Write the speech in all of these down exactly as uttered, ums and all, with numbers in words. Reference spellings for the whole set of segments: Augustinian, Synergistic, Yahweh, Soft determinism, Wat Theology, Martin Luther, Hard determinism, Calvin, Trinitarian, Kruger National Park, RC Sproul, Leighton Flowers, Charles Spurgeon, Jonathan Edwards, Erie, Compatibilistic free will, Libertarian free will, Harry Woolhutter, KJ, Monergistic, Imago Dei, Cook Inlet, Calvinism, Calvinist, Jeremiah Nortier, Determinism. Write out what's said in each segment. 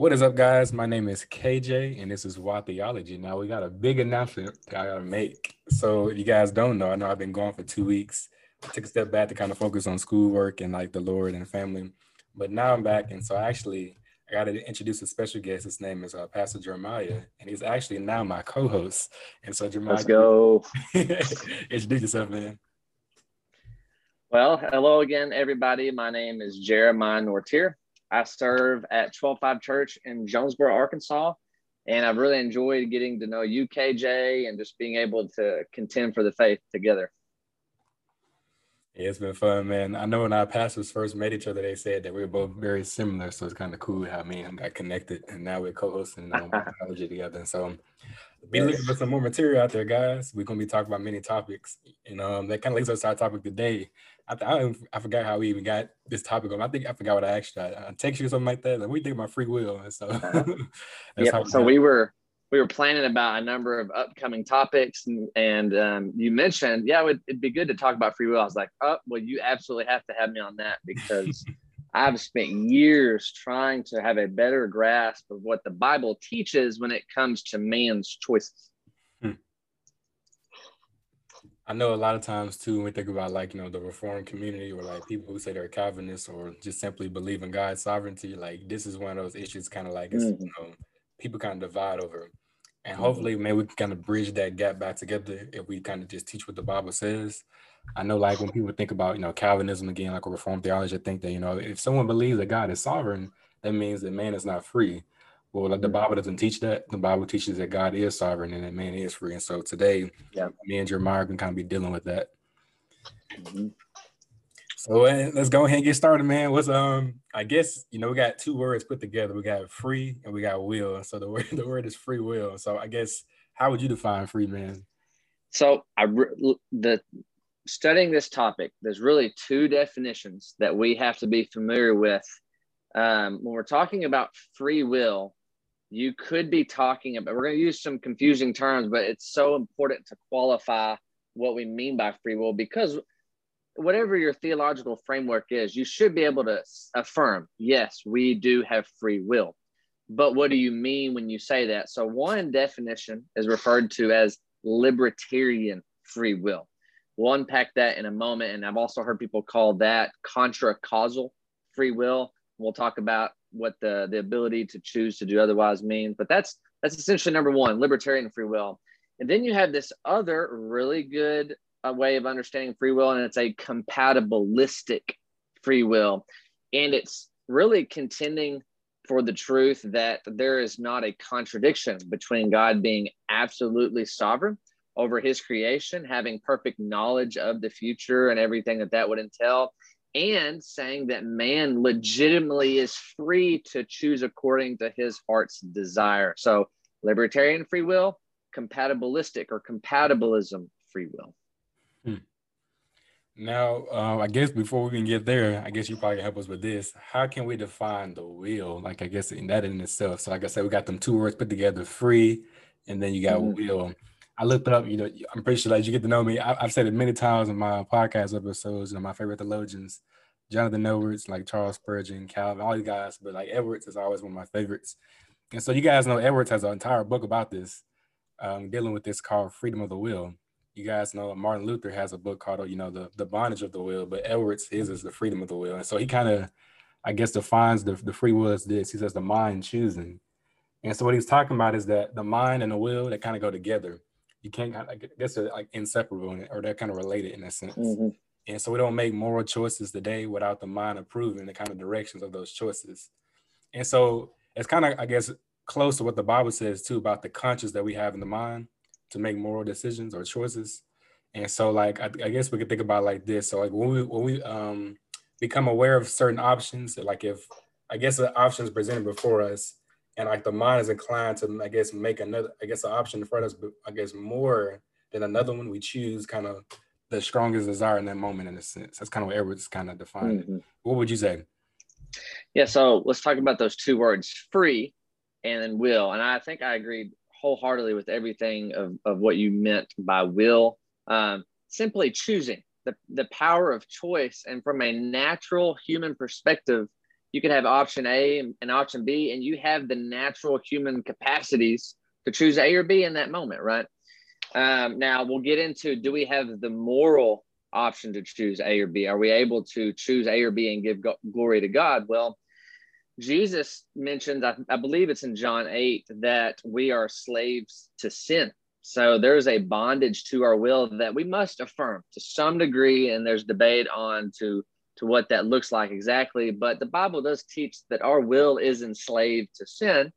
What is up, guys? My name is K J, and this is Wat Theology. Now, we got a big announcement I got to make. So if you guys don't know, I know I've been gone for two weeks. I took a step back to kind of focus on schoolwork and like the Lord and family. But now I'm back, and so actually, I got to introduce a special guest. His name is uh, Pastor Jeremiah, and he's actually now my co-host. And so, Jeremiah, let's go. Introduce yourself, man. Well, hello again, everybody. My name is Jeremiah Nortier. I serve at twelve five Church in Jonesboro, Arkansas, and I've really enjoyed getting to know you, K J, and just being able to contend for the faith together. Yeah, it's been fun, man. I know when our pastors first met each other, they said that we were both very similar, so it's kind of cool how me and him got connected, and now we're co-hosting um, theology together. And so be looking for some more material out there, guys. We're going to be talking about many topics, and um, that kind of leads us to our topic today. I, I, I forgot how we even got this topic on. I think I forgot what I asked you. I, I text you or something like that. Like, what do you think about free will? And so, that's yep. how we so we were we were planning about a number of upcoming topics, and, and um, you mentioned, yeah, it would, it'd be good to talk about free will. I was like, oh, well, you absolutely have to have me on that because I've spent years trying to have a better grasp of what the Bible teaches when it comes to man's choices. I know a lot of times too, when we think about like, you know, the Reformed community or like people who say they're Calvinists or just simply believe in God's sovereignty, like this is one of those issues kind of like, mm-hmm. you know, people kind of divide over. And mm-hmm. hopefully, man, we can kind of bridge that gap back together if we kind of just teach what the Bible says. I know like when people think about, you know, Calvinism again, like a Reformed theology, I think that, you know, if someone believes that God is sovereign, that means that man is not free. Well, like the Bible doesn't teach that. The Bible teaches that God is sovereign and that man is free. And so today, yeah. me and Jeremiah can kind of be dealing with that. Mm-hmm. So uh, let's go ahead and get started, man. What's um? I guess you know we got two words put together. We got free and we got will. So the word the word is free will. So I guess how would you define free, man? So I re- the studying this topic, there's really two definitions that we have to be familiar with um, when we're talking about free will. You could be talking about, we're going to use some confusing terms, but it's so important to qualify what we mean by free will, because whatever your theological framework is, you should be able to affirm, yes, we do have free will. But what do you mean when you say that? So one definition is referred to as libertarian free will. We'll unpack that in a moment. And I've also heard people call that contra-causal free will. We'll talk about what the, the ability to choose to do otherwise means. But that's that's essentially number one, libertarian free will. And then you have this other really good uh, way of understanding free will, and it's a compatibilistic free will. And it's really contending for the truth that there is not a contradiction between God being absolutely sovereign over his creation, having perfect knowledge of the future and everything that that would entail, and saying that man legitimately is free to choose according to his heart's desire. So libertarian free will, compatibilistic or compatibilism free will. Hmm. Now, uh, I guess before we can get there, I guess you probably help us with this. How can we define the will? Like, I guess in that in itself. So like I said, we got them two words put together, free, and then you got mm-hmm. will. I looked it up, you know, I'm pretty sure that like, you get to know me. I, I've said it many times in my podcast episodes, you know, my favorite theologians, Jonathan Edwards, like Charles Spurgeon, Calvin, all these guys, but like Edwards is always one of my favorites. And so you guys know Edwards has an entire book about this, um, dealing with this called Freedom of the Will. You guys know Martin Luther has a book called, you know, the, the Bondage of the Will, but Edwards, his is the Freedom of the Will. And so he kind of, I guess, defines the, the free will as this. He says the mind choosing. And so what he's talking about is that the mind and the will, they kind of go together. You can't, I guess they're like inseparable or they're kind of related in a sense. Mm-hmm. And so we don't make moral choices today without the mind approving the kind of directions of those choices. And so it's kind of, I guess, close to what the Bible says too about the conscience that we have in the mind to make moral decisions or choices. And so like, I, I guess we could think about like this. So like when we, when we um, become aware of certain options, like if, I guess the options presented before us, and like the mind is inclined to, I guess, make another, I guess, an option for us, I guess, more than another one, we choose kind of the strongest desire in that moment, in a sense. That's kind of what Edwards kind of defined mm-hmm. it. What would you say? Yeah, so let's talk about those two words, free and then will. And I think I agreed wholeheartedly with everything of, of what you meant by will. Um, simply choosing, the, the power of choice. And from a natural human perspective, you can have option A and option B, and you have the natural human capacities to choose A or B in that moment, right? Um, now, we'll get into, do we have the moral option to choose A or B? Are we able to choose A or B and give go- glory to God? Well, Jesus mentions, I, I believe it's in John eight, that we are slaves to sin. So there's a bondage to our will that we must affirm to some degree, and there's debate on to, to what that looks like exactly. But the Bible does teach that our will is enslaved to sin.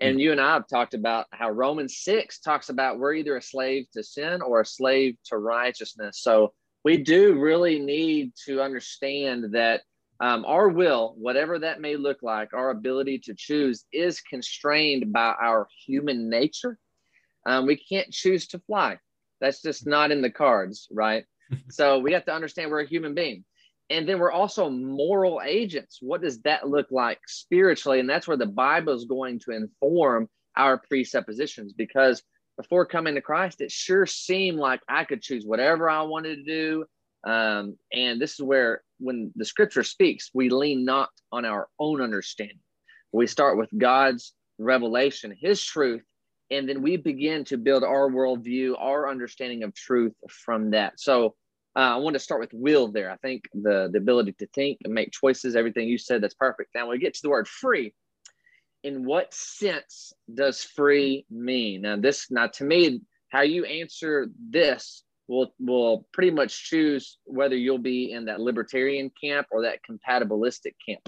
And you and I have talked about how Romans six talks about we're either a slave to sin or a slave to righteousness. So we do really need to understand that um, our will, whatever that may look like, our ability to choose is constrained by our human nature. Um, we can't choose to fly. That's just not in the cards, right? So we have to understand we're a human being. And then we're also moral agents. What does that look like spiritually? And that's where the Bible is going to inform our presuppositions, because before coming to Christ, it sure seemed like I could choose whatever I wanted to do. Um, and this is where, when the scripture speaks, we lean not on our own understanding. We start with God's revelation, his truth, and then we begin to build our worldview, our understanding of truth from that. So Uh, I want to start with will there. I think the, the ability to think and make choices, everything you said, that's perfect. Now we get to the word free. In what sense does free mean? Now this, now to me, how you answer this will, will pretty much choose whether you'll be in that libertarian camp or that compatibilistic camp.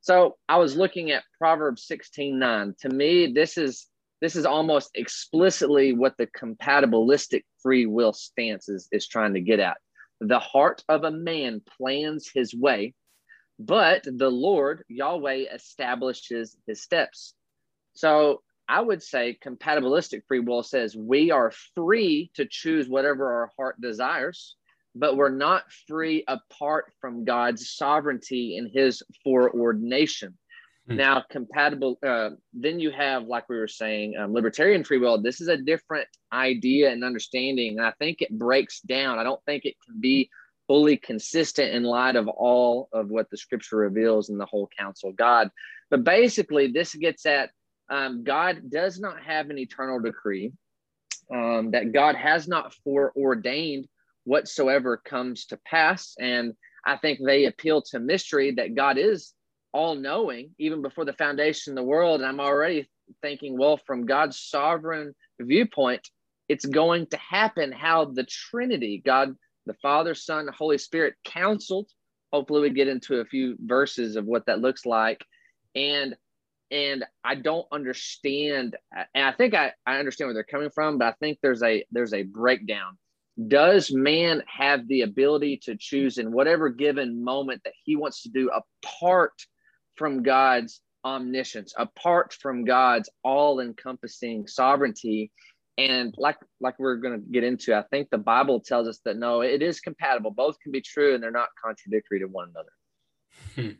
So I was looking at Proverbs sixteen nine. To me, this is This is almost explicitly what the compatibilistic free will stance is, is trying to get at. The heart of a man plans his way, but the Lord, Yahweh, establishes his steps. So I would say compatibilistic free will says we are free to choose whatever our heart desires, but we're not free apart from God's sovereignty and his foreordination. Mm-hmm. Now, compatible, uh, then you have, like we were saying, um, libertarian free will. This is a different idea and understanding. And I think it breaks down. I don't think it can be fully consistent in light of all of what the scripture reveals in the whole counsel of God. But basically, this gets at um, God does not have an eternal decree, um, that God has not foreordained whatsoever comes to pass. And I think they appeal to mystery, that God is all-knowing even before the foundation of the world. And I'm already thinking, well, from God's sovereign viewpoint, it's going to happen how the Trinity, God, the Father, Son, Holy Spirit, counseled. Hopefully we get into a few verses of what that looks like. And and I don't understand, and I think I, I understand where they're coming from, but I think there's a there's a breakdown. Does man have the ability to choose in whatever given moment that he wants to do apart from God's omniscience, apart from God's all-encompassing sovereignty? And like like we're going to get into, I think the Bible tells us that no, it is compatible. Both can be true, and they're not contradictory to one another. Hmm.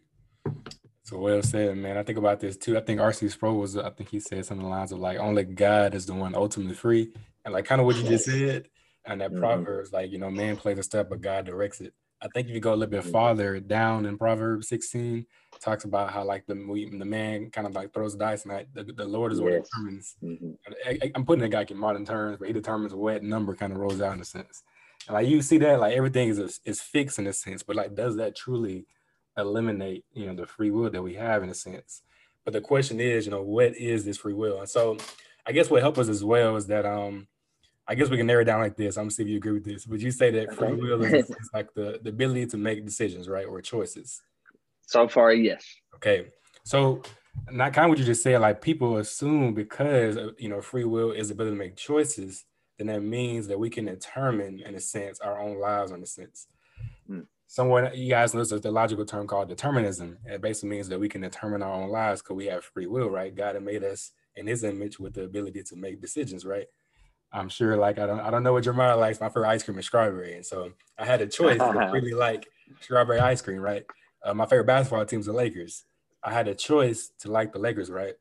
So well said, man. I think about this too. I think R C Sproul was, I think he said something along the lines of like, only God is the one ultimately free. And like kind of what you just said, and that mm-hmm. Proverbs, like, you know, man plays a step, but God directs it. I think if you go a little bit farther down in Proverbs sixteen, talks about how like the the man kind of like throws the dice, and I, the, the Lord is yes. what determines. Mm-hmm. I, I, I'm putting a guy in modern terms, but he determines what number kind of rolls out in a sense. And like you see that, like everything is a, is fixed in a sense, but like does that truly eliminate, you know, the free will that we have in a sense? But the question is, you know, what is this free will? And so I guess what helped us as well is that um. I guess we can narrow it down like this. I'm gonna see if you agree with this. Would you say that free will is, is like the, the ability to make decisions, right? Or choices? So far, yes. Okay. So not kind of what you just said, like people assume because, you know, free will is the ability to make choices, then that means that we can determine, in a sense, our own lives in a sense. Mm. Someone, you guys know there's a logical term called determinism. It basically means that we can determine our own lives because we have free will, right? God made us in his image with the ability to make decisions, right? I'm sure, like, I don't I don't know what Jeremiah likes. My favorite ice cream is strawberry. And so I had a choice to really like strawberry ice cream, right? Uh, my favorite basketball team is the Lakers. I had a choice to like the Lakers, right?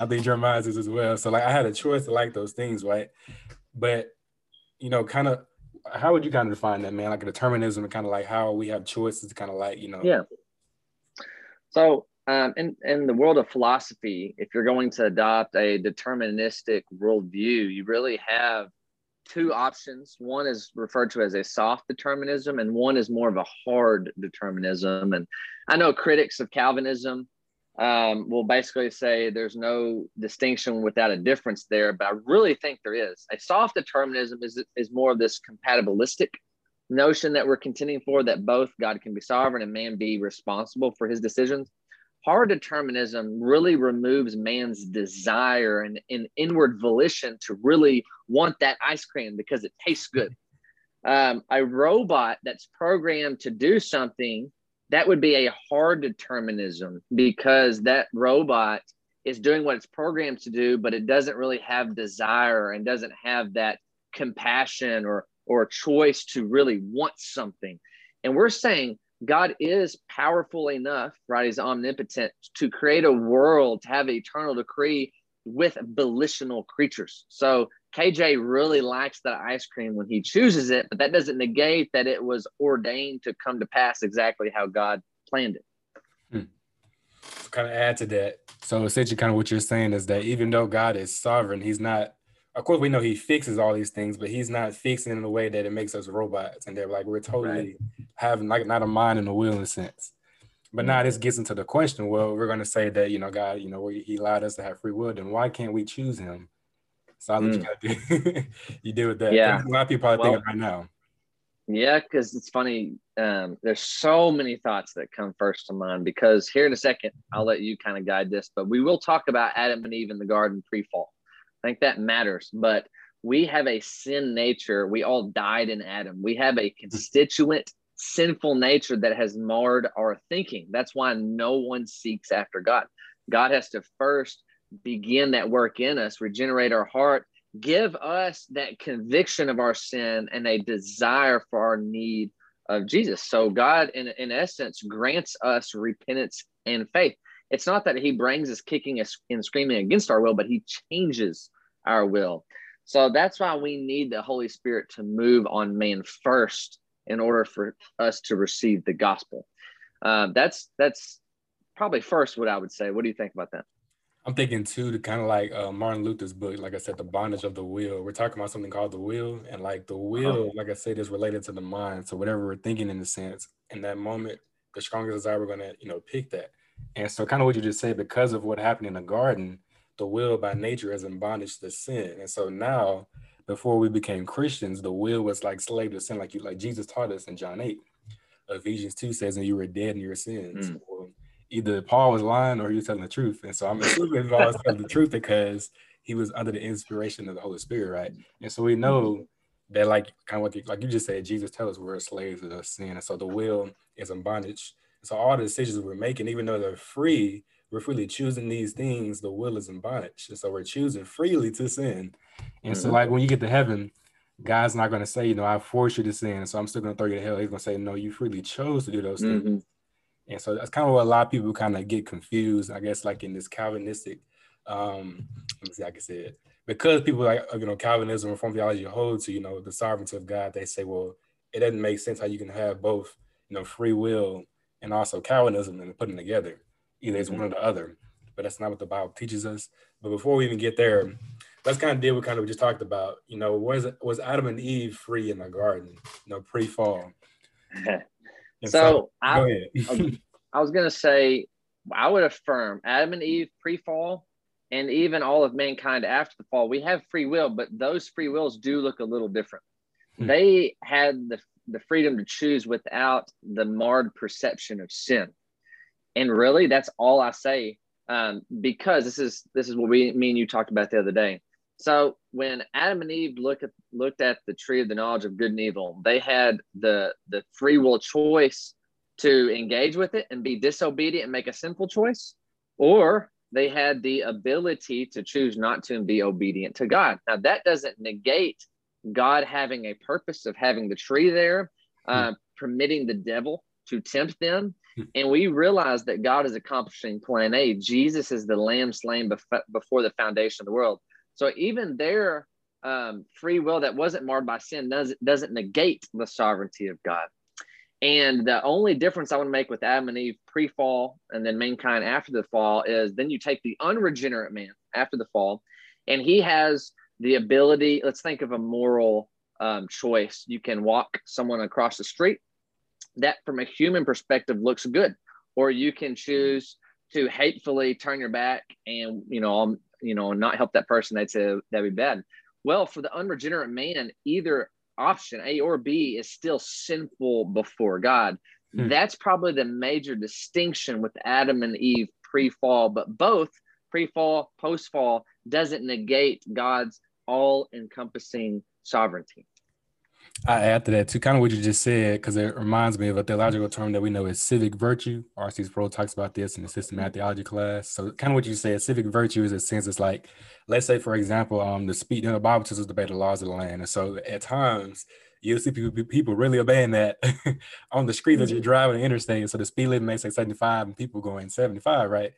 I think Jeremiah's is as well. So, like, I had a choice to like those things, right? But, you know, kind of, how would you kind of define that, man? Like a determinism and kind of like how we have choices to kind of like, you know. Yeah. So um, in, in the world of philosophy, if you're going to adopt a deterministic worldview, you really have two options. One is referred to as a soft determinism, and one is more of a hard determinism. And I know critics of Calvinism um, will basically say there's no distinction without a difference there, but I really think there is. A soft determinism is, is more of this compatibilistic notion that we're contending for, that both God can be sovereign and man be responsible for his decisions. Hard determinism really removes man's desire and, and inward volition to really want that ice cream because it tastes good. Um, a robot that's programmed to do something, that would be a hard determinism, because that robot is doing what it's programmed to do, but it doesn't really have desire and doesn't have that compassion or or choice to really want something. And we're saying God is powerful enough, right? He's omnipotent to create a world, to have eternal decree with volitional creatures. So K J really likes that ice cream when he chooses it, but that doesn't negate that it was ordained to come to pass exactly how God planned it. Hmm. Kind of add to that. So essentially kind of what you're saying is that even though God is sovereign, he's not, of course, we know he fixes all these things, but he's not fixing in a way that it makes us robots. And they're like, we're totally right. having like not a mind and a will in a sense. But now this gets into the question, well, we're going to say that, you know, God, you know, he allowed us to have free will, then why can't we choose him? So I'll let mm. you, gotta do. you deal with that. Yeah. A lot of people are well, thinking right now. Yeah, because it's funny. Um, there's so many thoughts that come first to mind, because here in a second, I'll let you kind of guide this, but we will talk about Adam and Eve in the garden pre-fall. I think that matters, but we have a sin nature. We all died in Adam. We have a constituent sinful nature that has marred our thinking. That's why no one seeks after God. God has to first begin that work in us, regenerate our heart, give us that conviction of our sin and a desire for our need of Jesus. So God, in, in essence, grants us repentance and faith. It's not that he brings us kicking us and screaming against our will, but he changes our will. So that's why we need the Holy Spirit to move on man first in order for us to receive the gospel. Um, that's that's probably first what I would say. What do you think about that? I'm thinking too, to kind of like uh, Martin Luther's book, like I said, The Bondage of the Will. We're talking about something called the will, and like the will, oh. like I said, is related to the mind. So whatever we're thinking in a sense, in that moment, the strongest desire, we're going to, you know, pick that. And so kind of what you just said, because of what happened in the garden, the will by nature is in bondage to sin. And so now, before we became Christians, the will was like slave to sin, like you, like Jesus taught us in John eight. Ephesians two says, and you were dead in your sins. Mm. Well, either Paul was lying or he was telling the truth. And so I'm assuming Paul was telling the truth because he was under the inspiration of the Holy Spirit, right? And so we know that, like kind of what the, like you just said, Jesus tells us we're slaves to sin. And so the will is in bondage. So all the decisions we're making, even though they're free, we're freely choosing these things, the will is in bondage. And so we're choosing freely to sin. And mm-hmm. so like when you get to heaven, God's not going to say, you know, I forced you to sin, so I'm still going to throw you to hell. He's going to say, no, you freely chose to do those mm-hmm. things. And so that's kind of what a lot of people kind of get confused, I guess, like in this Calvinistic, um, let me see, like I said, because people like, you know, Calvinism, Reformed theology hold to, you know, the sovereignty of God, they say, well, it doesn't make sense how you can have both, you know, free will and also Calvinism and put them together. Either it's mm-hmm. one or the other, but that's not what the Bible teaches us. But before we even get there, let's kind of deal with kind of what we just talked about. You know, was was Adam and Eve free in the garden, you know, pre-fall? so so I, go ahead. I was going to say, I would affirm Adam and Eve pre-fall and even all of mankind after the fall, we have free will, but those free wills do look a little different. Hmm. They had the the freedom to choose without the marred perception of sin. And really, that's all I say, um, because this is this is what we, me and you talked about the other day. So when Adam and Eve look at, looked at the tree of the knowledge of good and evil, they had the, the free will choice to engage with it and be disobedient and make a sinful choice, or they had the ability to choose not to and be obedient to God. Now, that doesn't negate God having a purpose of having the tree there, uh, mm. permitting the devil to tempt them. Mm. And we realize that God is accomplishing plan A. Jesus is the lamb slain bef- before the foundation of the world. So even their um, free will that wasn't marred by sin does, doesn't negate the sovereignty of God. And the only difference I want to make with Adam and Eve pre-fall and then mankind after the fall is then you take the unregenerate man after the fall, and he has the ability, let's think of a moral um, choice. You can walk someone across the street. That from a human perspective looks good. Or you can choose to hatefully turn your back and, you know, um, you know, not help that person. They'd say that'd be bad. Well, for the unregenerate man, either option A or B is still sinful before God. Hmm. That's probably the major distinction with Adam and Eve pre-fall, but both pre-fall, post-fall doesn't negate God's all-encompassing sovereignty. I add to that too, kind of what you just said, because it reminds me of a theological term that we know is civic virtue. R C Sproul talks about this in the systematic theology class. So kind of what you said, civic virtue is a sense, it's like, let's say, for example, um, the speech, you know, the Bible tells us to obey the laws of the land. And so at times, you'll see people, people really obeying that on the street as you're driving the interstate. So the speed limit may say seventy-five and people going seventy-five, right?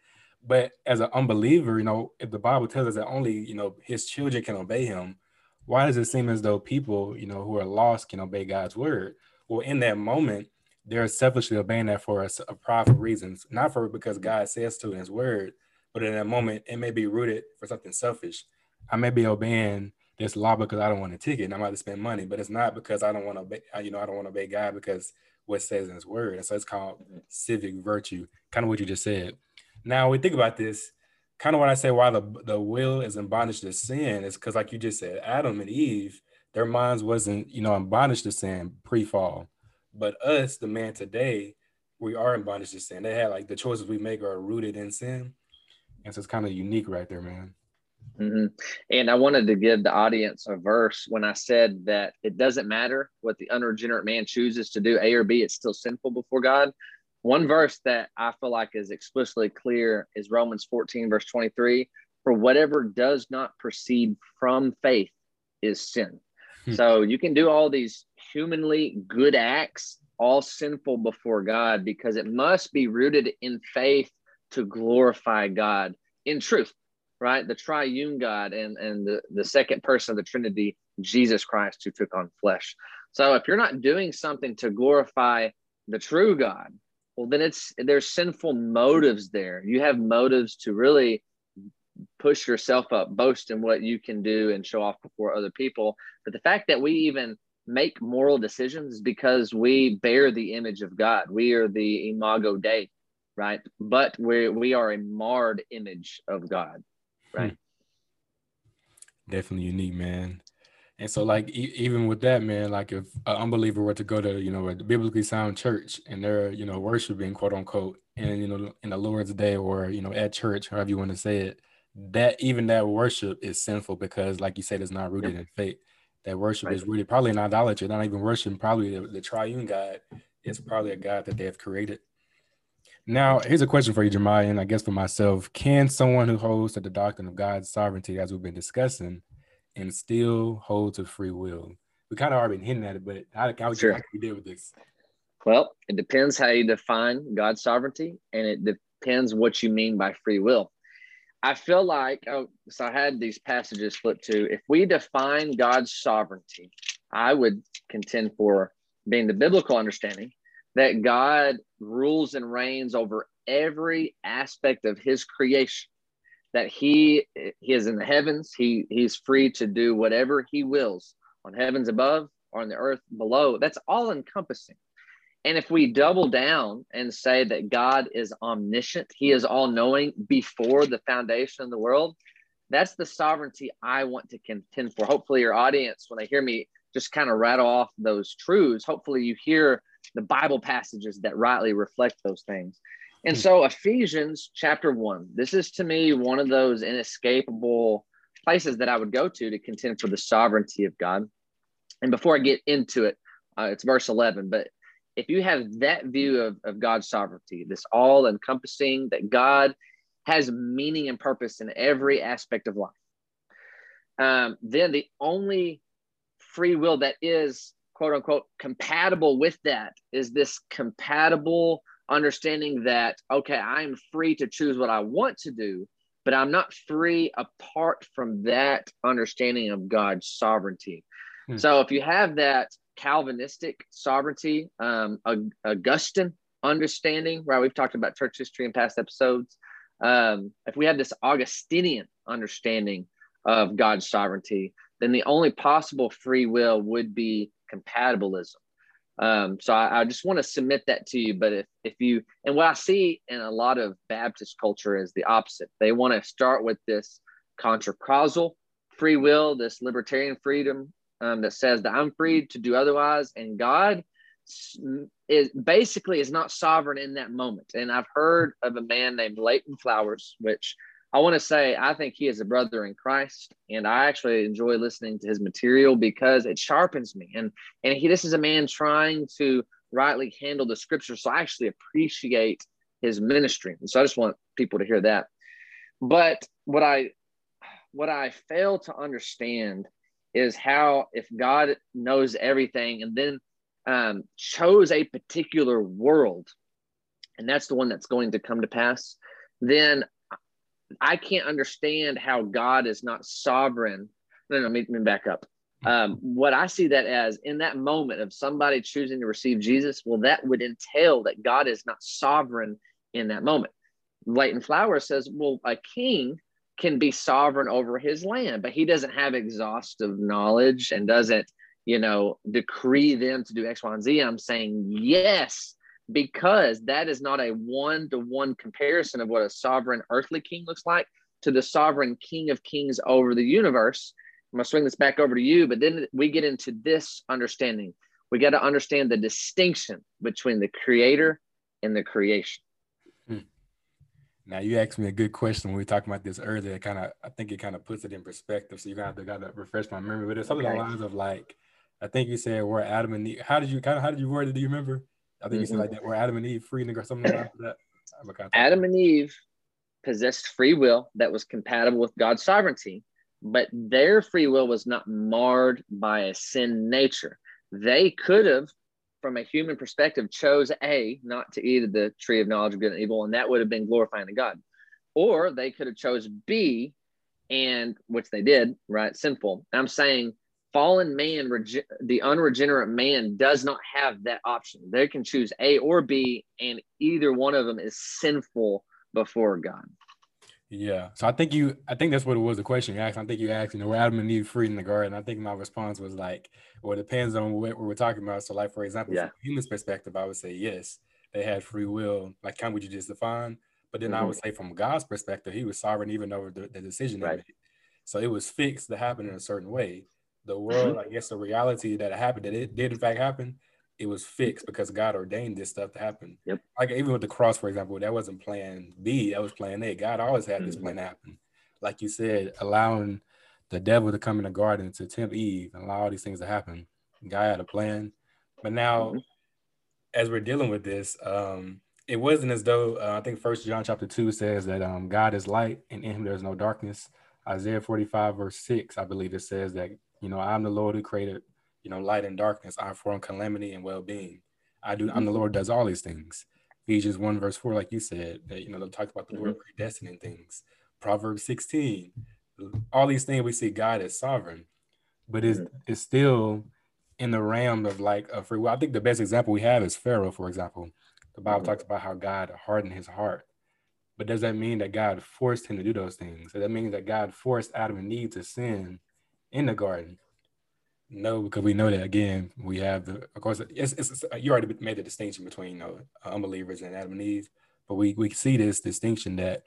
But as an unbeliever, you know, if the Bible tells us that only, you know, his children can obey him, why does it seem as though people, you know, who are lost can obey God's word? Well, in that moment, they're selfishly obeying that for a pride for reasons, not for because God says to in his word, but in that moment, it may be rooted for something selfish. I may be obeying this law because I don't want a ticket and I'm about to spend money, but it's not because I don't want to obey, you know, I don't want to obey God because what says in his word. And so it's called civic virtue, kind of what you just said. Now, when we think about this, kind of when I say why the, the will is in bondage to sin is because, like you just said, Adam and Eve, their minds wasn't, you know, in bondage to sin pre-fall. But us, the man today, we are in bondage to sin. They had like the choices we make are rooted in sin. And so it's kind of unique right there, man. Mm-hmm. And I wanted to give the audience a verse when I said that it doesn't matter what the unregenerate man chooses to do, A or B, it's still sinful before God. One verse that I feel like is explicitly clear is Romans fourteen, verse twenty-three, for whatever does not proceed from faith is sin. Hmm. So you can do all these humanly good acts, all sinful before God, because it must be rooted in faith to glorify God in truth, right? The triune God and, and the, the second person of the Trinity, Jesus Christ, who took on flesh. So if you're not doing something to glorify the true God, well, then it's there's sinful motives there. You have motives to really push yourself up, boast in what you can do and show off before other people. But the fact that we even make moral decisions is because we bear the image of God. We are the Imago Dei, right? But we we are a marred image of God, right? Hmm. Definitely unique, man. And so, like, e even with that, man, like if an unbeliever were to go to, you know, a biblically sound church and they're, you know, worshiping, quote unquote, and, you know, in the Lord's day or, you know, at church, however you want to say it, that even that worship is sinful because, like you said, it's not rooted yep. in faith. That worship right. is rooted probably in idolatry, not even worshiping probably the, the triune God. It's probably a God that they have created. Now, here's a question for you, Jeremiah, and I guess for myself. Can someone who holds to the doctrine of God's sovereignty, as we've been discussing, and still hold to free will? We kind of already been hinting at it, but how, how would you sure. deal with this? Well, it depends how you define God's sovereignty, and it depends what you mean by free will. I feel like, oh, so I had these passages flipped to, if we define God's sovereignty, I would contend for being the biblical understanding that God rules and reigns over every aspect of his creation. That he, he is in the heavens, he, he's free to do whatever he wills on heavens above or on the earth below. That's all encompassing. And if we double down and say that God is omniscient, he is all knowing before the foundation of the world, that's the sovereignty I want to contend for. Hopefully your audience, when they hear me just kind of rattle off those truths, hopefully you hear the Bible passages that rightly reflect those things. And so Ephesians chapter one, this is to me one of those inescapable places that I would go to to contend for the sovereignty of God. And before I get into it, uh, it's verse eleven, but if you have that view of, of God's sovereignty, this all encompassing that God has meaning and purpose in every aspect of life, um, then the only free will that is quote unquote compatible with that is this compatible understanding that, okay, I am free to choose what I want to do, but I'm not free apart from that understanding of God's sovereignty. Hmm. So if you have that, Calvinistic sovereignty, um, Augustine understanding, right? We've talked about church history in past episodes. Um, if we have this Augustinian understanding of God's sovereignty, then the only possible free will would be compatibilism. Um, so I, I just want to submit that to you. But if, if you, and what I see in a lot of Baptist culture is the opposite. They want to start with this contra-causal free will, this libertarian freedom um, that says that I'm free to do otherwise. And God is basically is not sovereign in that moment. And I've heard of a man named Leighton Flowers, which I want to say, I think he is a brother in Christ, and I actually enjoy listening to his material because it sharpens me. And, and he, this is a man trying to rightly handle the scripture. So I actually appreciate his ministry. And so I just want people to hear that. But what I, what I fail to understand is how, if God knows everything and then um, chose a particular world, and that's the one that's going to come to pass, then I can't understand how God is not sovereign. No, no, let me, let me back up. Um, what I see that as, in that moment of somebody choosing to receive Jesus, well, that would entail that God is not sovereign in that moment. Leighton Flowers says, well, a king can be sovereign over his land, but he doesn't have exhaustive knowledge and doesn't, you know, decree them to do X, Y, and Z. I'm saying yes, because that is not a one-to-one comparison of what a sovereign earthly king looks like to the sovereign King of Kings over the universe. I'm going to swing this back over to you, but then we get into this understanding. We got to understand the distinction between the creator and the creation. Hmm. Now, you asked me a good question when we were talking about this earlier. It kind of, I think it kind of puts it in perspective, so you got to got to refresh my memory. But it's something along the lines of, like, I think you said where Adam and Eve. How did you kind of how did you word it? Do you remember? I think you said like that, where Adam and Eve free nigga or something like that. Adam and Eve possessed free will that was compatible with God's sovereignty, but their free will was not marred by a sin nature. They could have, from a human perspective, chose A, not to eat of the tree of knowledge of good and evil, and that would have been glorifying to God. Or they could have chose B, and which they did, right? Sinful. I'm saying fallen man, the unregenerate man, does not have that option. They can choose A or B, and either one of them is sinful before God. Yeah. So I think you, I think that's what it was, the question you asked. I think you asked, you know, were Adam and Eve free in the garden? I think my response was like, well, it depends on what we're talking about. So, like, for example, yeah. from a human's perspective, I would say, yes, they had free will, like kind of what you just defined. But then mm-hmm. I would say from God's perspective, he was sovereign even over the, the decision. Right. They made. So it was fixed to happen in a certain way. The world, I guess, the reality that it happened, that it did in fact happen, it was fixed because God ordained this stuff to happen. Yep. Like even with the cross, for example, that wasn't plan B, that was plan A. God always had this mm-hmm. plan to happen. Like you said, allowing the devil to come in the garden to tempt Eve and allow all these things to happen. God had a plan. But now, mm-hmm. as we're dealing with this, um, it wasn't as though, uh, I think First John chapter two says that um, God is light and in him there is no darkness. Isaiah forty-five verse six, I believe it says that, you know, I'm the Lord who created, you know, light and darkness. I form calamity and well-being. I do. I'm the Lord does all these things. Ephesians one verse four, like you said, that, you know, they talk about the Lord predestining things. Proverbs sixteen, all these things we see God as sovereign, but it's, it's still in the realm of like a free will. I think the best example we have is Pharaoh, for example. The Bible talks about how God hardened his heart. But does that mean that God forced him to do those things? Does that mean that God forced Adam and Eve to sin in the garden? No, because we know that, again, we have the, of course, it's, it's, you already made the distinction between, you know, unbelievers and Adam and Eve, but we, we see this distinction that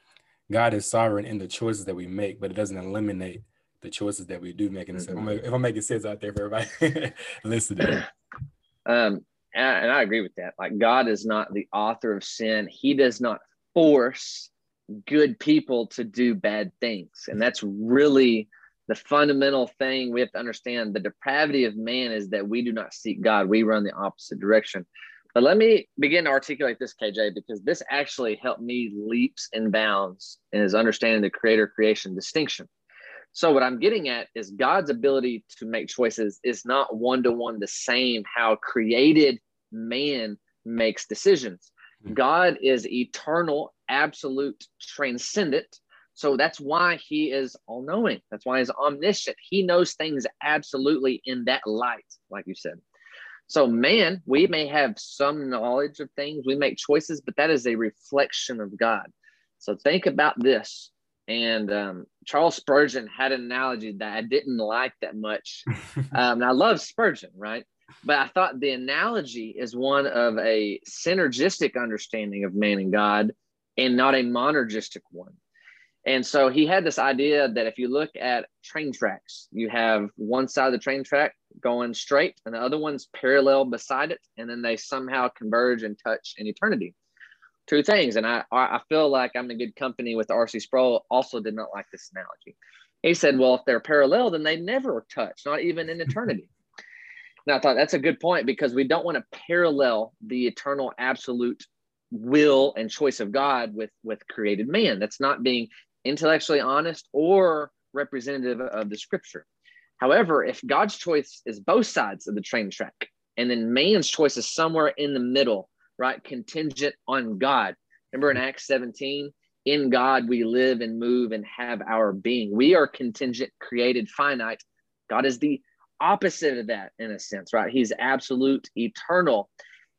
God is sovereign in the choices that we make, but it doesn't eliminate the choices that we do make. And mm-hmm. so if I'm making sense out there for everybody listening. Um, and I agree with that. Like, God is not the author of sin. He does not force good people to do bad things. And that's really the fundamental thing we have to understand. The depravity of man is that we do not seek God. We run the opposite direction. But let me begin to articulate this, K J, because this actually helped me leaps and bounds in his understanding the creator-creation distinction. So what I'm getting at is God's ability to make choices is not one-to-one the same how created man makes decisions. God is eternal, absolute, transcendent. So that's why he is all-knowing. That's why he's omniscient. He knows things absolutely in that light, like you said. So man, we may have some knowledge of things, we make choices, but that is a reflection of God. So think about this. And um, Charles Spurgeon had an analogy that I didn't like that much. Um, and I love Spurgeon, right? But I thought the analogy is one of a synergistic understanding of man and God and not a monergistic one. And so he had this idea that if you look at train tracks, you have one side of the train track going straight and the other one's parallel beside it. And then they somehow converge and touch in eternity. Two things. And I, I feel like I'm in good company with R C Sproul, also did not like this analogy. He said, well, if they're parallel, then they never touch, not even in eternity. And I thought that's a good point, because we don't want to parallel the eternal absolute will and choice of God with, with created man. That's not being intellectually honest or representative of the scripture. However, if God's choice is both sides of the train track, and then man's choice is somewhere in the middle, right? Contingent on God. Remember in Acts seventeen, in God we live and move and have our being. We are contingent, created, finite. God is the opposite of that in a sense, right? He's absolute, eternal.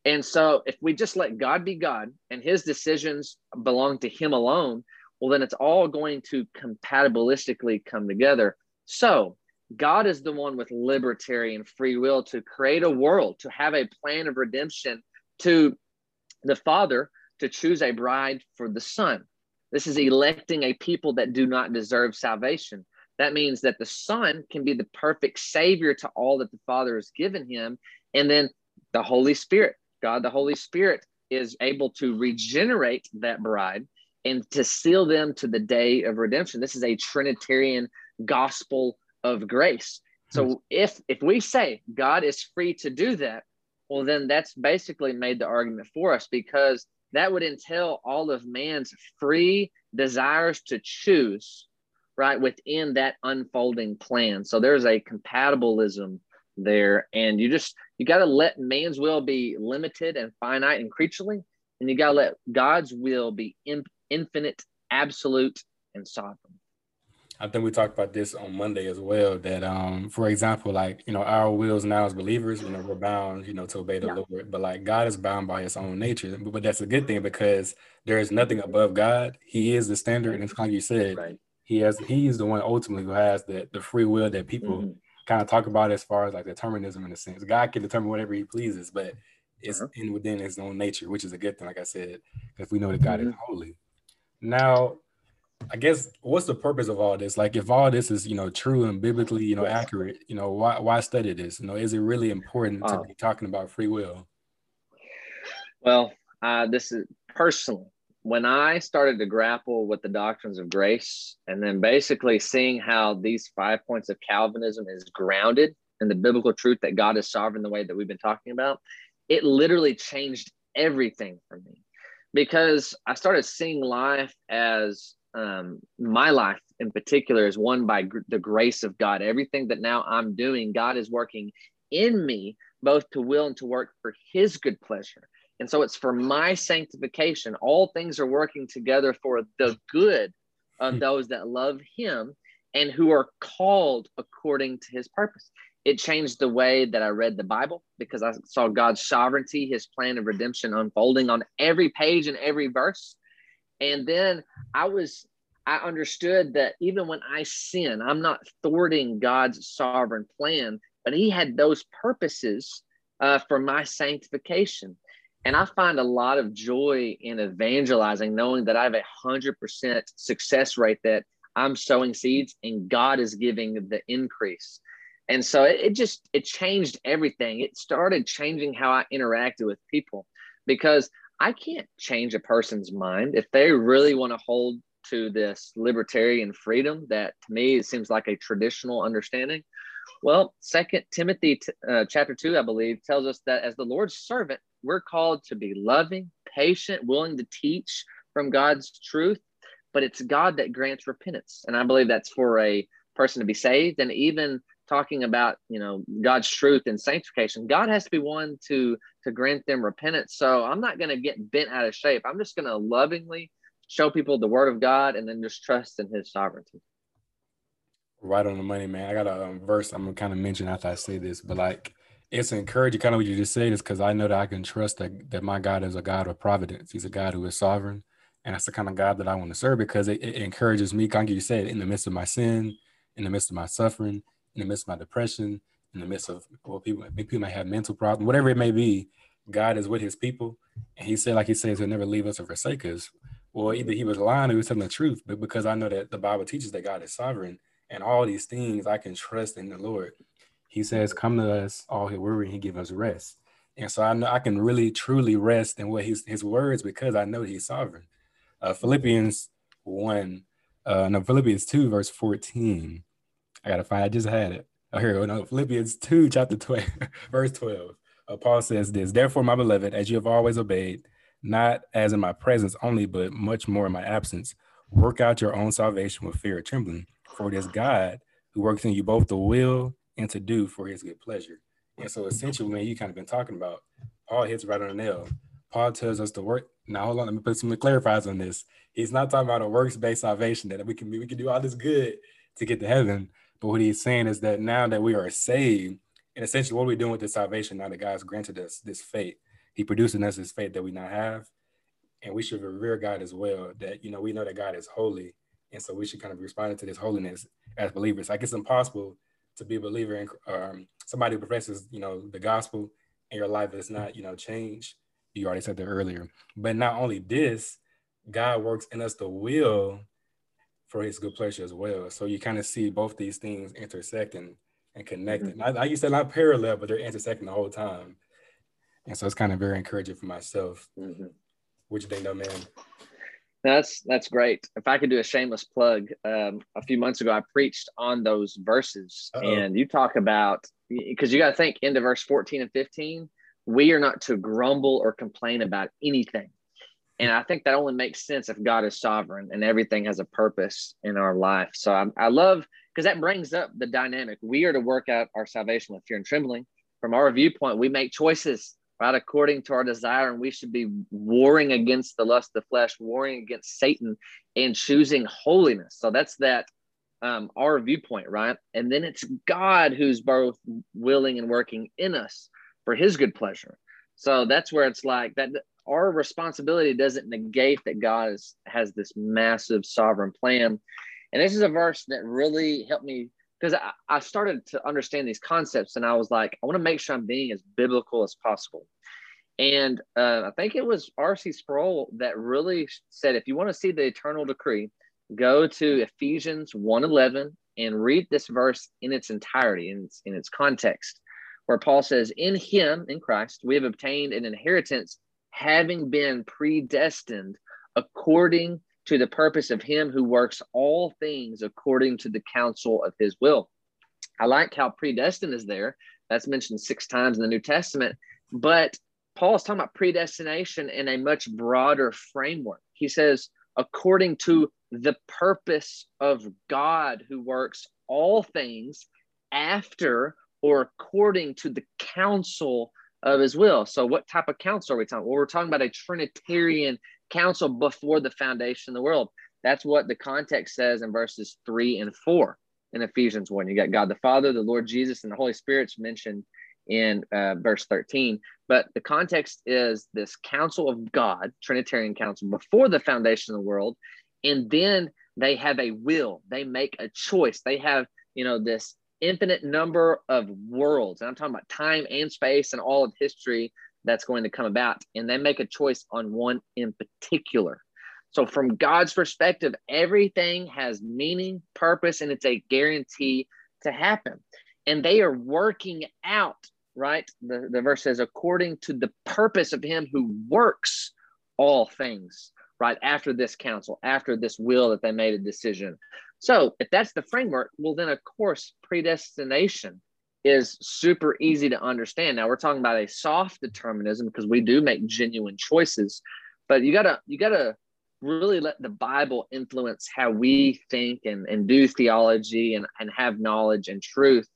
And so if we just let God be God and his decisions belong to him alone, well, then it's all going to compatibilistically come together. So God is the one with libertarian free will to create a world, to have a plan of redemption, to the Father to choose a bride for the Son. This is electing a people that do not deserve salvation. That means that the Son can be the perfect Savior to all that the Father has given him. And then the Holy Spirit, God, the Holy Spirit is able to regenerate that bride and to seal them to the day of redemption. This is a Trinitarian gospel of grace. So if, if we say God is free to do that, well, then that's basically made the argument for us, because that would entail all of man's free desires to choose, right, within that unfolding plan. So there's a compatibilism there, and you just, you got to let man's will be limited and finite and creaturely, and you got to let God's will be in, infinite, absolute, and sovereign. I think we talked about this on Monday as well, that, um, for example, like, you know, our wills now as believers, you know, we're bound, you know, to obey the yeah. Lord, but like God is bound by his own nature. But, but that's a good thing, because there is nothing above God. He is the standard. And it's like you said, right. he has, he is the one ultimately who has the, the free will that people mm-hmm. kind of talk about as far as like determinism in a sense. God can determine whatever he pleases, but it's uh-huh. in within his own nature, which is a good thing. Like I said, because we know that God mm-hmm. is holy. Now, I guess, what's the purpose of all this? Like, if all this is, you know, true and biblically, you know, accurate, you know, why why study this? You know, is it really important to um, be talking about free will? Well, uh, this is personally, when I started to grapple with the doctrines of grace, and then basically seeing how these five points of Calvinism is grounded in the biblical truth that God is sovereign, the way that we've been talking about, it literally changed everything for me, because I started seeing life as um my life in particular is won by gr- the grace of God. Everything that now I'm doing, God is working in me, both to will and to work for his good pleasure. And so it's for my sanctification. All things are working together for the good of those that love him and who are called according to his purpose. It changed the way that I read the Bible, because I saw God's sovereignty, his plan of redemption unfolding on every page and every verse. And then I was, I understood that even when I sin, I'm not thwarting God's sovereign plan, but he had those purposes uh, for my sanctification. And I find a lot of joy in evangelizing, knowing that I have a hundred percent success rate, that I'm sowing seeds and God is giving the increase. And so it, it just, it changed everything. It started changing how I interacted with people, because I can't change a person's mind. If they really want to hold to this libertarian freedom that to me, it seems like a traditional understanding. Well, Second Timothy uh, chapter two, I believe, tells us that as the Lord's servant, we're called to be loving, patient, willing to teach from God's truth, but it's God that grants repentance. And I believe that's for a person to be saved. And even talking about, you know, God's truth and sanctification, God has to be one to, to grant them repentance. So I'm not going to get bent out of shape. I'm just going to lovingly show people the word of God and then just trust in his sovereignty. Right on the money, man. I got a verse I'm going to kind of mention after I say this, but like, It's encouraging, kind of what you just said, is because I know that I can trust that, that my God is a God of providence. He's a God who is sovereign. And that's the kind of God that I want to serve, because it, it encourages me, like you said, in the midst of my sin, in the midst of my suffering, in the midst of my depression, in the midst of, well, people, people might have mental problems, whatever it may be, God is with his people. And he said, like he says, he'll never leave us or forsake us. Well, either he was lying or he was telling the truth, but because I know that the Bible teaches that God is sovereign and all these things, I can trust in the Lord. He says, come to us, all who worry, and he give us rest. And so I know I can really, truly rest in what his, his words, because I know he's sovereign. Uh, Philippians one, uh, no, Philippians two, verse fourteen. I got to find, I just had it. Oh, here we go. No, Philippians two, chapter twelve, verse twelve. Uh, Paul says this, therefore, my beloved, as you have always obeyed, not as in my presence only, but much more in my absence, work out your own salvation with fear and trembling, for it is God who works in you both the will and to do for his good pleasure. And so essentially, man, you kind of been talking about, Paul hits right on the nail. Paul tells us to work. Now, hold on, let me put some clarifiers on this. He's not talking about a works-based salvation that we can we can do all this good to get to heaven. But what he's saying is that now that we are saved, and essentially what we're doing with this salvation, now that God's granted us this faith, he produced in us this faith that we now have. And we should revere God as well, that, you know, we know that God is holy. And so we should kind of respond to this holiness as believers. Like, it's impossible to be a believer in um, somebody who professes, you know, the gospel, and your life is not, you know, changed. You already said that earlier. But not only this, God works in us the will for his good pleasure as well. So you kind of see both these things intersecting and connecting. Mm-hmm. I, I used to not parallel, but they're intersecting the whole time. And so it's kind of very encouraging for myself. Mm-hmm. What do you think though, man? That's, that's great. If I could do a shameless plug, um, a few months ago, I preached on those verses. Uh-oh. And you talk about, because you got to think into verse fourteen and fifteen, we are not to grumble or complain about anything. And I think that only makes sense if God is sovereign and everything has a purpose in our life. So I, I love, because that brings up the dynamic. We are to work out our salvation with fear and trembling. From our viewpoint, we make choices, right, according to our desire, and we should be warring against the lust of the flesh, warring against Satan, and choosing holiness. So that's that um, our viewpoint, right? And then it's God who's both willing and working in us for his good pleasure. So that's where it's like that our responsibility doesn't negate that God is, has this massive sovereign plan. And this is a verse that really helped me, because I, I started to understand these concepts, and I was like, I want to make sure I'm being as biblical as possible. And uh, I think it was R C Sproul that really said, if you want to see the eternal decree, go to Ephesians one eleven and read this verse in its entirety, in its, in its context, where Paul says, in him, in Christ, we have obtained an inheritance, having been predestined according to the purpose of him who works all things according to the counsel of his will. I like how predestined is there. That's mentioned six times in the New Testament. But Paul's talking about predestination in a much broader framework. He says, according to the purpose of God who works all things after or according to the counsel of his will. So what type of counsel are we talking about? Well, we're talking about a Trinitarian counsel before the foundation of the world. That's what the context says in verses three and four in Ephesians one. You got God the Father, the Lord Jesus, and the Holy Spirit's mentioned in uh, verse thirteen. But the context is this counsel of God, Trinitarian counsel, before the foundation of the world. And then they have a will. They make a choice. They have, you know, this infinite number of worlds. And I'm talking about time and space and all of history that's going to come about. And they make a choice on one in particular. So from God's perspective, everything has meaning, purpose, and it's a guarantee to happen. And they are working out, right? The, the verse says, according to the purpose of him who works all things, right? After this counsel, after this will that they made a decision. So if that's the framework, well, then, of course, predestination is super easy to understand. Now, we're talking about a soft determinism because we do make genuine choices, but you gotta you gotta really let the Bible influence how we think and, and do theology and, and have knowledge and truth.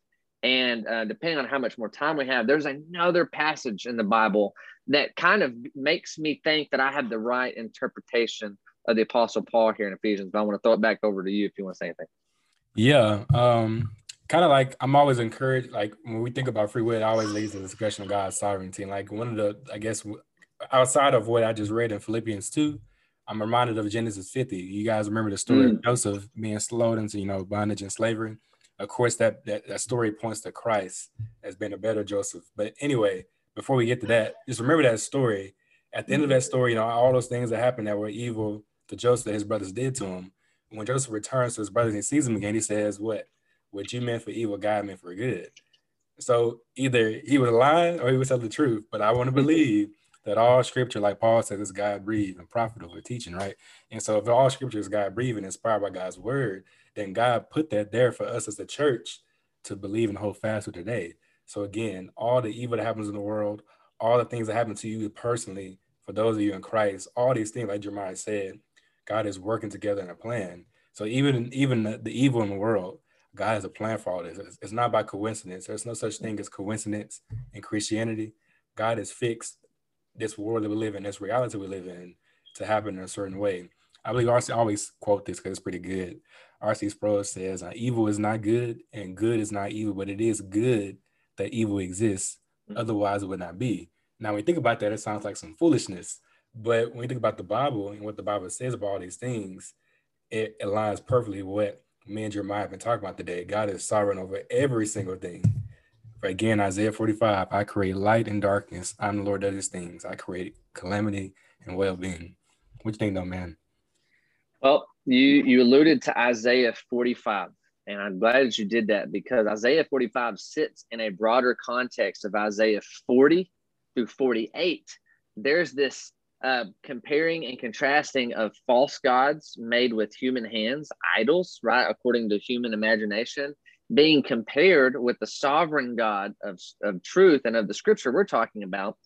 And uh, depending on how much more time we have, there's another passage in the Bible that kind of makes me think that I have the right interpretation of the Apostle Paul here in Ephesians, but I want to throw it back over to you if you want to say anything. Yeah, um, kind of like I'm always encouraged, like when we think about free will, it always leads to the discussion of God's sovereignty. And like one of the, I guess, outside of what I just read in Philippians two, I'm reminded of Genesis fifty. You guys remember the story mm. of Joseph being slowed into, you know, bondage and slavery. Of course, that, that, that story points to Christ as being a better Joseph. But anyway, before we get to that, just remember that story. At the end of that story, you know, all those things that happened that were evil to Joseph, that his brothers did to him. When Joseph returns to his brothers and sees them again, he says, what? What you meant for evil, God meant for good. So either he was lying or he was telling the truth. But I want to believe that all scripture, like Paul says, is God-breathed and profitable for teaching, right? And so if all scripture is God-breathed and inspired by God's word, then God put that there for us as the church to believe and hold fast to today. So again, all the evil that happens in the world, all the things that happen to you personally, for those of you in Christ, all these things, like Jeremiah said, God is working together in a plan. So even, even the, the evil in the world, God has a plan for all this. It's, it's not by coincidence. There's no such thing as coincidence in Christianity. God has fixed this world that we live in, this reality we live in, to happen in a certain way. I believe R C, always quote this because it's pretty good. R C Sproul says, evil is not good and good is not evil, but it is good that evil exists. Otherwise, it would not be. Now, when you think about that, it sounds like some foolishness. But when you think about the Bible and what the Bible says about all these things, it aligns perfectly with what me and Jeremiah have been talking about today. God is sovereign over every single thing. For again, Isaiah forty-five, I create light and darkness. I'm the Lord that is things. I create calamity and well-being. What you think though, man? Well, you, you alluded to Isaiah forty-five. And I'm glad that you did that, because Isaiah forty-five sits in a broader context of Isaiah forty through forty-eight. There's this uh, comparing and contrasting of false gods made with human hands, idols, right, according to human imagination, being compared with the sovereign God of, of truth and of the scripture we're talking about.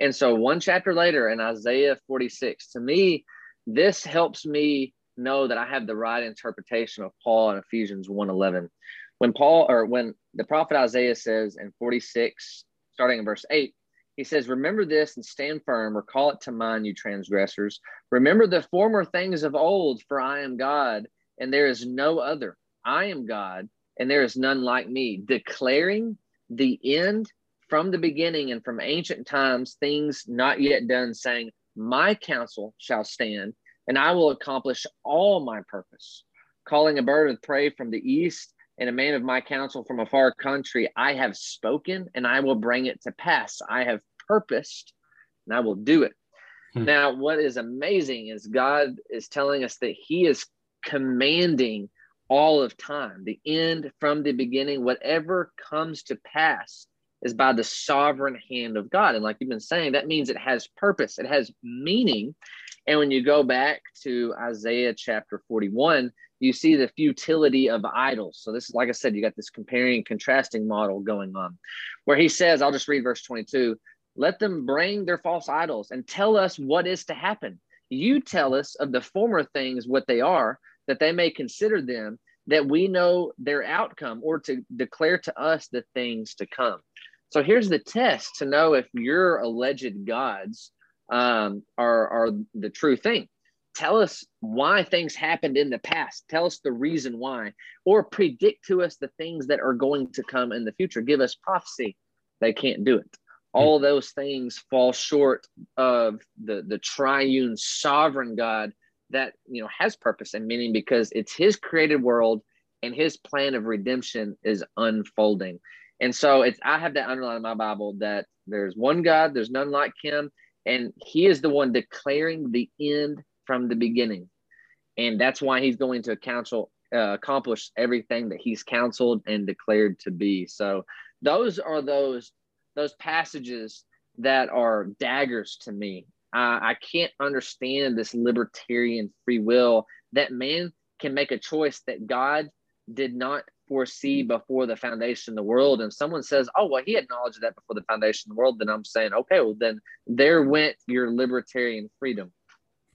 And so one chapter later in Isaiah forty-six, to me, this helps me know that I have the right interpretation of Paul in Ephesians one eleven. When Paul, or when the prophet Isaiah says in forty-six, starting in verse eight, he says, remember this and stand firm, or call it to mind, you transgressors. Remember the former things of old, for I am God, and there is no other. I am God, and there is none like me, declaring the end from the beginning and from ancient times, things not yet done, saying, my counsel shall stand, and I will accomplish all my purpose. Calling a bird of prey from the east and a man of my counsel from a far country, I have spoken and I will bring it to pass. I have purposed and I will do it. Hmm. Now, what is amazing is God is telling us that he is commanding all of time, the end from the beginning. Whatever comes to pass is by the sovereign hand of God. And like you've been saying, that means it has purpose. It has meaning. And when you go back to Isaiah chapter forty-one, you see the futility of idols. So this is, like I said, you got this comparing and contrasting model going on, where he says, I'll just read verse twenty-two, let them bring their false idols and tell us what is to happen. You tell us of the former things what they are, that they may consider them, that we know their outcome, or to declare to us the things to come. So here's the test to know if your alleged gods um, are, are the true thing. Tell us why things happened in the past. Tell us the reason why, or predict to us the things that are going to come in the future. Give us prophecy. They can't do it. All those things fall short of the, the triune sovereign God that, you know, has purpose and meaning, because it's his created world and his plan of redemption is unfolding. And so it's, I have that underlined in my Bible, that there's one God, there's none like him, and he is the one declaring the end from the beginning. And that's why he's going to counsel, uh, accomplish everything that he's counseled and declared to be. So those are those, those passages that are daggers to me. Uh, I can't understand this libertarian free will, that man can make a choice that God did not foresee before the foundation of the world. And someone says, oh, well, he acknowledged that before the foundation of the world. Then I'm saying, okay, well, then there went your libertarian freedom,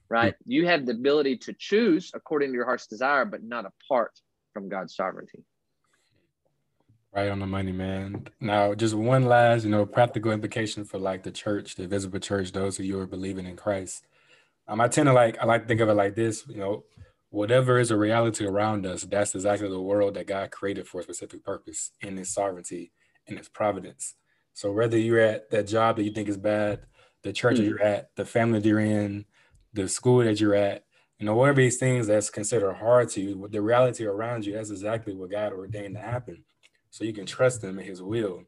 right? You have the ability to choose according to your heart's desire, but not apart from God's sovereignty. Right on the money, man. Now, just one last, you know, practical implication for like the church, the visible church, those who you are believing in Christ. Um, I tend to like, I like to think of it like this, you know, whatever is a reality around us, that's exactly the world that God created for a specific purpose in his sovereignty and his providence. So whether you're at that job that you think is bad, the church mm-hmm. that you're at, the family that you're in, the school that you're at, you know, whatever these things that's considered hard to you, the reality around you, that's exactly what God ordained to happen. So you can trust him in his will.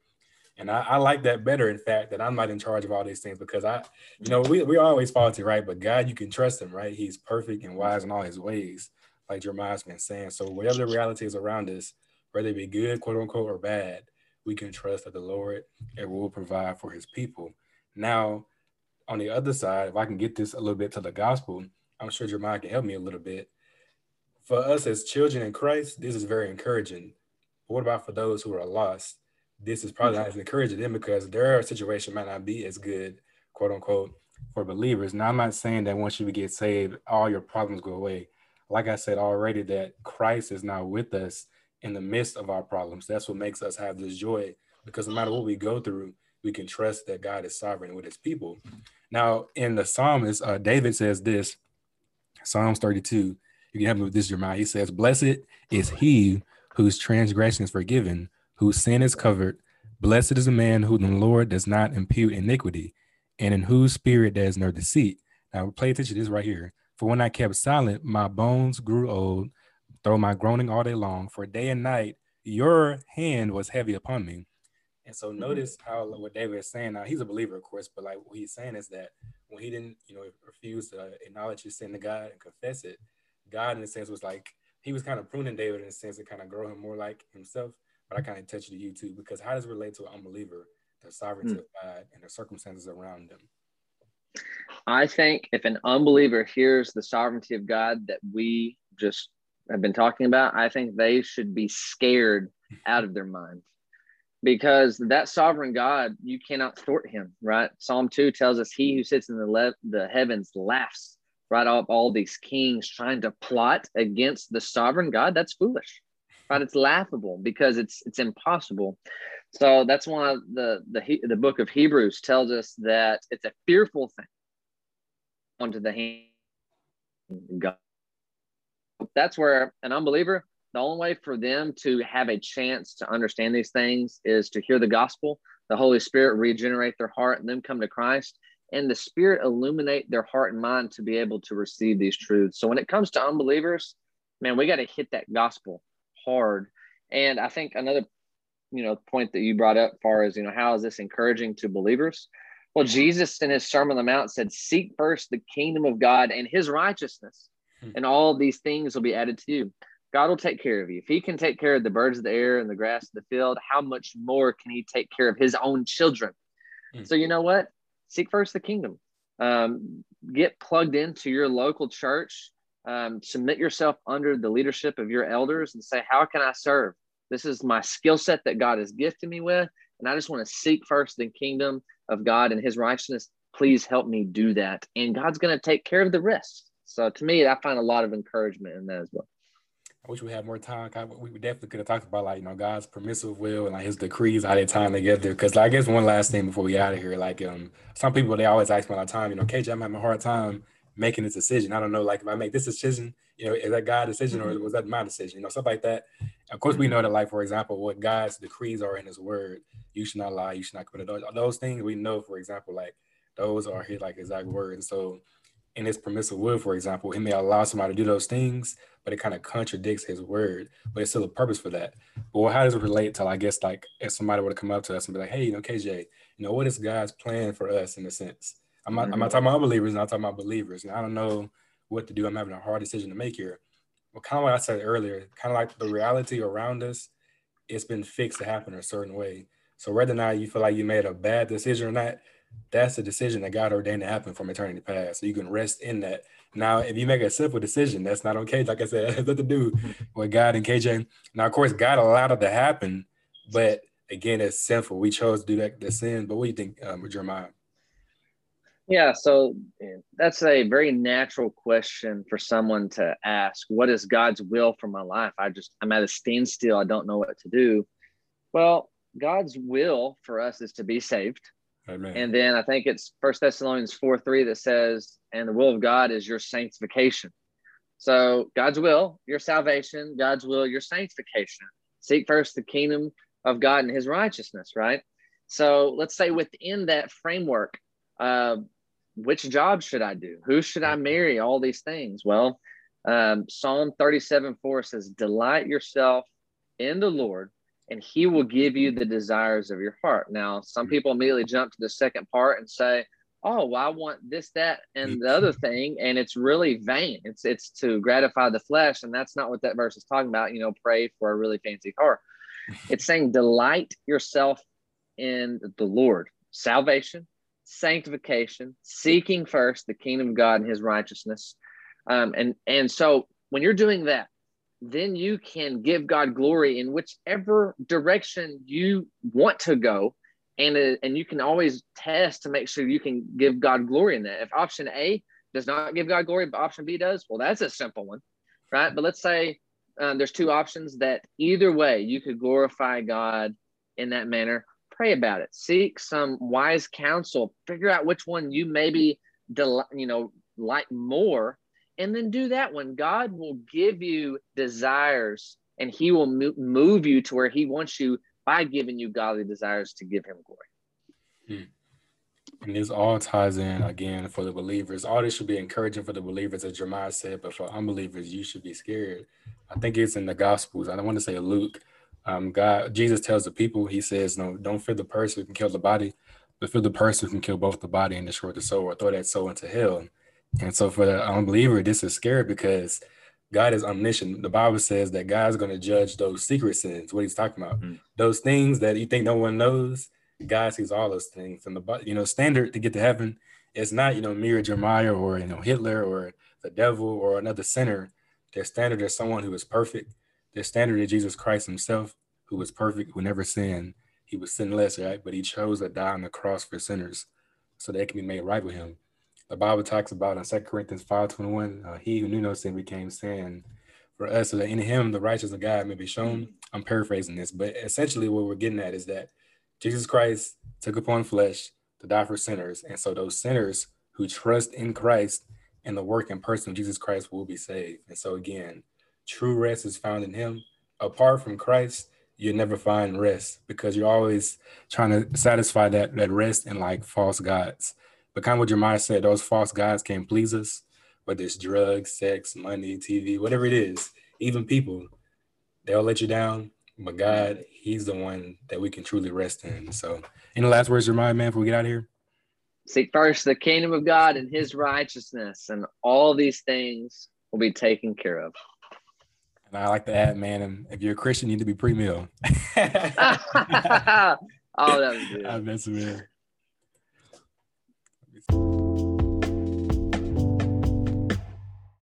And I, I like that better, in fact, that I'm not in charge of all these things, because I, you know, we, we're always faulty, right? But God, you can trust him, right? He's perfect and wise in all his ways, like Jeremiah's been saying. So whatever the reality is around us, whether it be good, quote unquote, or bad, we can trust that the Lord and will provide for his people. Now, on the other side, if I can get this a little bit to the gospel, I'm sure Jeremiah can help me a little bit. For us as children in Christ, this is very encouraging. But what about for those who are lost? This is probably not as encouraging them, because their situation might not be as good, quote unquote, for believers. Now, I'm not saying that once you get saved, all your problems go away. Like I said already, that Christ is now with us in the midst of our problems. That's what makes us have this joy, because no matter what we go through, we can trust that God is sovereign with his people. Now, in the psalmist, uh, David says this, Psalms thirty-two, you can help me with this, Jeremiah. He says, "Blessed is he whose transgression is forgiven, whose sin is covered. Blessed is the man who the Lord does not impute iniquity, and in whose spirit there is no deceit." Now, play attention to this right here. "For when I kept silent, my bones grew old, through my groaning all day long, for day and night your hand was heavy upon me." And so notice how what David is saying. Now, he's a believer, of course, but like what he's saying is that when he didn't, you know, refuse to acknowledge his sin to God and confess it, God, in a sense, was like, he was kind of pruning David in a sense to kind of grow him more like himself. But I kind of touched to you too, because how does it relate to an unbeliever, the sovereignty mm. of God and the circumstances around them? I think if an unbeliever hears the sovereignty of God that we just have been talking about, I think they should be scared out of their mind, because that sovereign God, you cannot thwart him, right? Psalm two tells us, "He who sits in the, le- the heavens laughs," right? Up all these kings trying to plot against the sovereign God, that's foolish. But it's laughable, because it's it's impossible. So that's why the the the book of Hebrews tells us that it's a fearful thing onto the hand of God. That's where an unbeliever, the only way for them to have a chance to understand these things is to hear the gospel, the Holy Spirit regenerate their heart, and them come to Christ, and the Spirit illuminate their heart and mind to be able to receive these truths. So when it comes to unbelievers, man, we got to hit that gospel hard. And I think another, you know, point that you brought up far as, you know, how is this encouraging to believers? Well, Jesus in his Sermon on the Mount said, "Seek first the kingdom of God and his righteousness, and all these things will be added to you." God will take care of you. If he can take care of the birds of the air and the grass of the field, how much more can he take care of his own children? Mm. So you know what? Seek first the kingdom. Um, get plugged into your local church. Um, submit yourself under the leadership of your elders and say, how can I serve? This is my skill set that God has gifted me with, and I just want to seek first the kingdom of God and his righteousness. Please help me do that. And God's going to take care of the rest. So to me, I find a lot of encouragement in that as well. I wish we had more time. We definitely could have talked about, like, you know, God's permissive will and like his decrees, how they time together. Because I guess one last thing before we get out of here, like um, some people, they always ask me all the time, you know, K J, I'm having a hard time making this decision. I don't know, like if I make this decision, you know, is that God's decision or was that my decision? You know, stuff like that. Of course, we know that, like, for example, what God's decrees are in his word, you should not lie, you should not commit adultery. Those things we know, for example, like those are his like exact words. And so in his permissive will, for example, he may allow somebody to do those things, but it kind of contradicts his word, but it's still a purpose for that. But how does it relate to, I guess, like if somebody were to come up to us and be like, hey, you know, K J, you know, what is God's plan for us in a sense? I'm not, I'm not talking about unbelievers, I'm talking about believers. And I don't know what to do. I'm having a hard decision to make here. Well, kind of like I said earlier, kind of like the reality around us, it's been fixed to happen a certain way. So whether or not you feel like you made a bad decision or not, that's a decision that God ordained to happen from eternity past. So you can rest in that. Now, if you make a simple decision, that's not okay. Like I said, it has nothing to do with God and K J. Now, of course, God allowed it to happen, but again, it's sinful. We chose to do that, the sin. But what do you think, um, Jeremiah? Yeah, so that's a very natural question for someone to ask. What is God's will for my life? I just, I'm at a standstill. I don't know what to do. Well, God's will for us is to be saved. Amen. And then I think it's First Thessalonians four three that says, and the will of God is your sanctification. So God's will, your salvation, God's will, your sanctification. Seek first the kingdom of God and his righteousness, right? So let's say within that framework, uh, which job should I do? Who should I marry? All these things. Well, um, Psalm thirty-seven four says, delight yourself in the Lord, and he will give you the desires of your heart. Now, some people immediately jump to the second part and say, oh, well, I want this, that, and the other thing. And it's really vain. It's, it's to gratify the flesh. And that's not what that verse is talking about. You know, pray for a really fancy car. It's saying delight yourself in the Lord. Salvation, sanctification, seeking first the kingdom of God and his righteousness. Um, and, and so when you're doing that, then you can give God glory in whichever direction you want to go. And, and you can always test to make sure you can give God glory in that. If option A does not give God glory, but option B does, well, that's a simple one, right? But let's say um, there's two options that either way you could glorify God in that manner. Pray about it. Seek some wise counsel. Figure out which one you maybe del- you know, like more, and then do that one. God will give you desires, and he will mo- move you to where he wants you by giving you godly desires to give him glory. Hmm. And this all ties in, again, for the believers. All this should be encouraging for the believers, as Jeremiah said, but for unbelievers, you should be scared. I think it's in the Gospels. I don't want to say Luke. Um, God, Jesus tells the people, he says, no, don't fear the person who can kill the body, but fear the person who can kill both the body and destroy the soul, or throw that soul into hell. And so for the unbeliever, this is scary because God is omniscient. The Bible says that God is going to judge those secret sins. What he's talking about, mm-hmm. those things that you think no one knows, God sees all those things. And the you know standard to get to heaven is not you know mere Jeremiah or you know Hitler or the devil or another sinner. Their standard is someone who is perfect. Their standard is Jesus Christ himself, who was perfect, who never sinned. He was sinless, right? But he chose to die on the cross for sinners, so they can be made right with him. The Bible talks about in Second Corinthians five twenty-one, uh, he who knew no sin became sin for us, so that in him the righteousness of God may be shown. I'm paraphrasing this, but essentially what we're getting at is that Jesus Christ took upon flesh to die for sinners. And so those sinners who trust in Christ and the work and person of Jesus Christ will be saved. And so again, true rest is found in him. Apart from Christ, you'll never find rest because you're always trying to satisfy that, that rest in like false gods. But kind of what Jeremiah said, those false gods can't please us, whether it's drugs, sex, money, T V, whatever it is, even people, they'll let you down. But God, he's the one that we can truly rest in. So any last words, Jeremiah, man, before we get out of here? Seek first the kingdom of God and his righteousness, and all these things will be taken care of. And I like to add, man, if you're a Christian, you need to be pre-meal. Oh, that was good. I mess with it.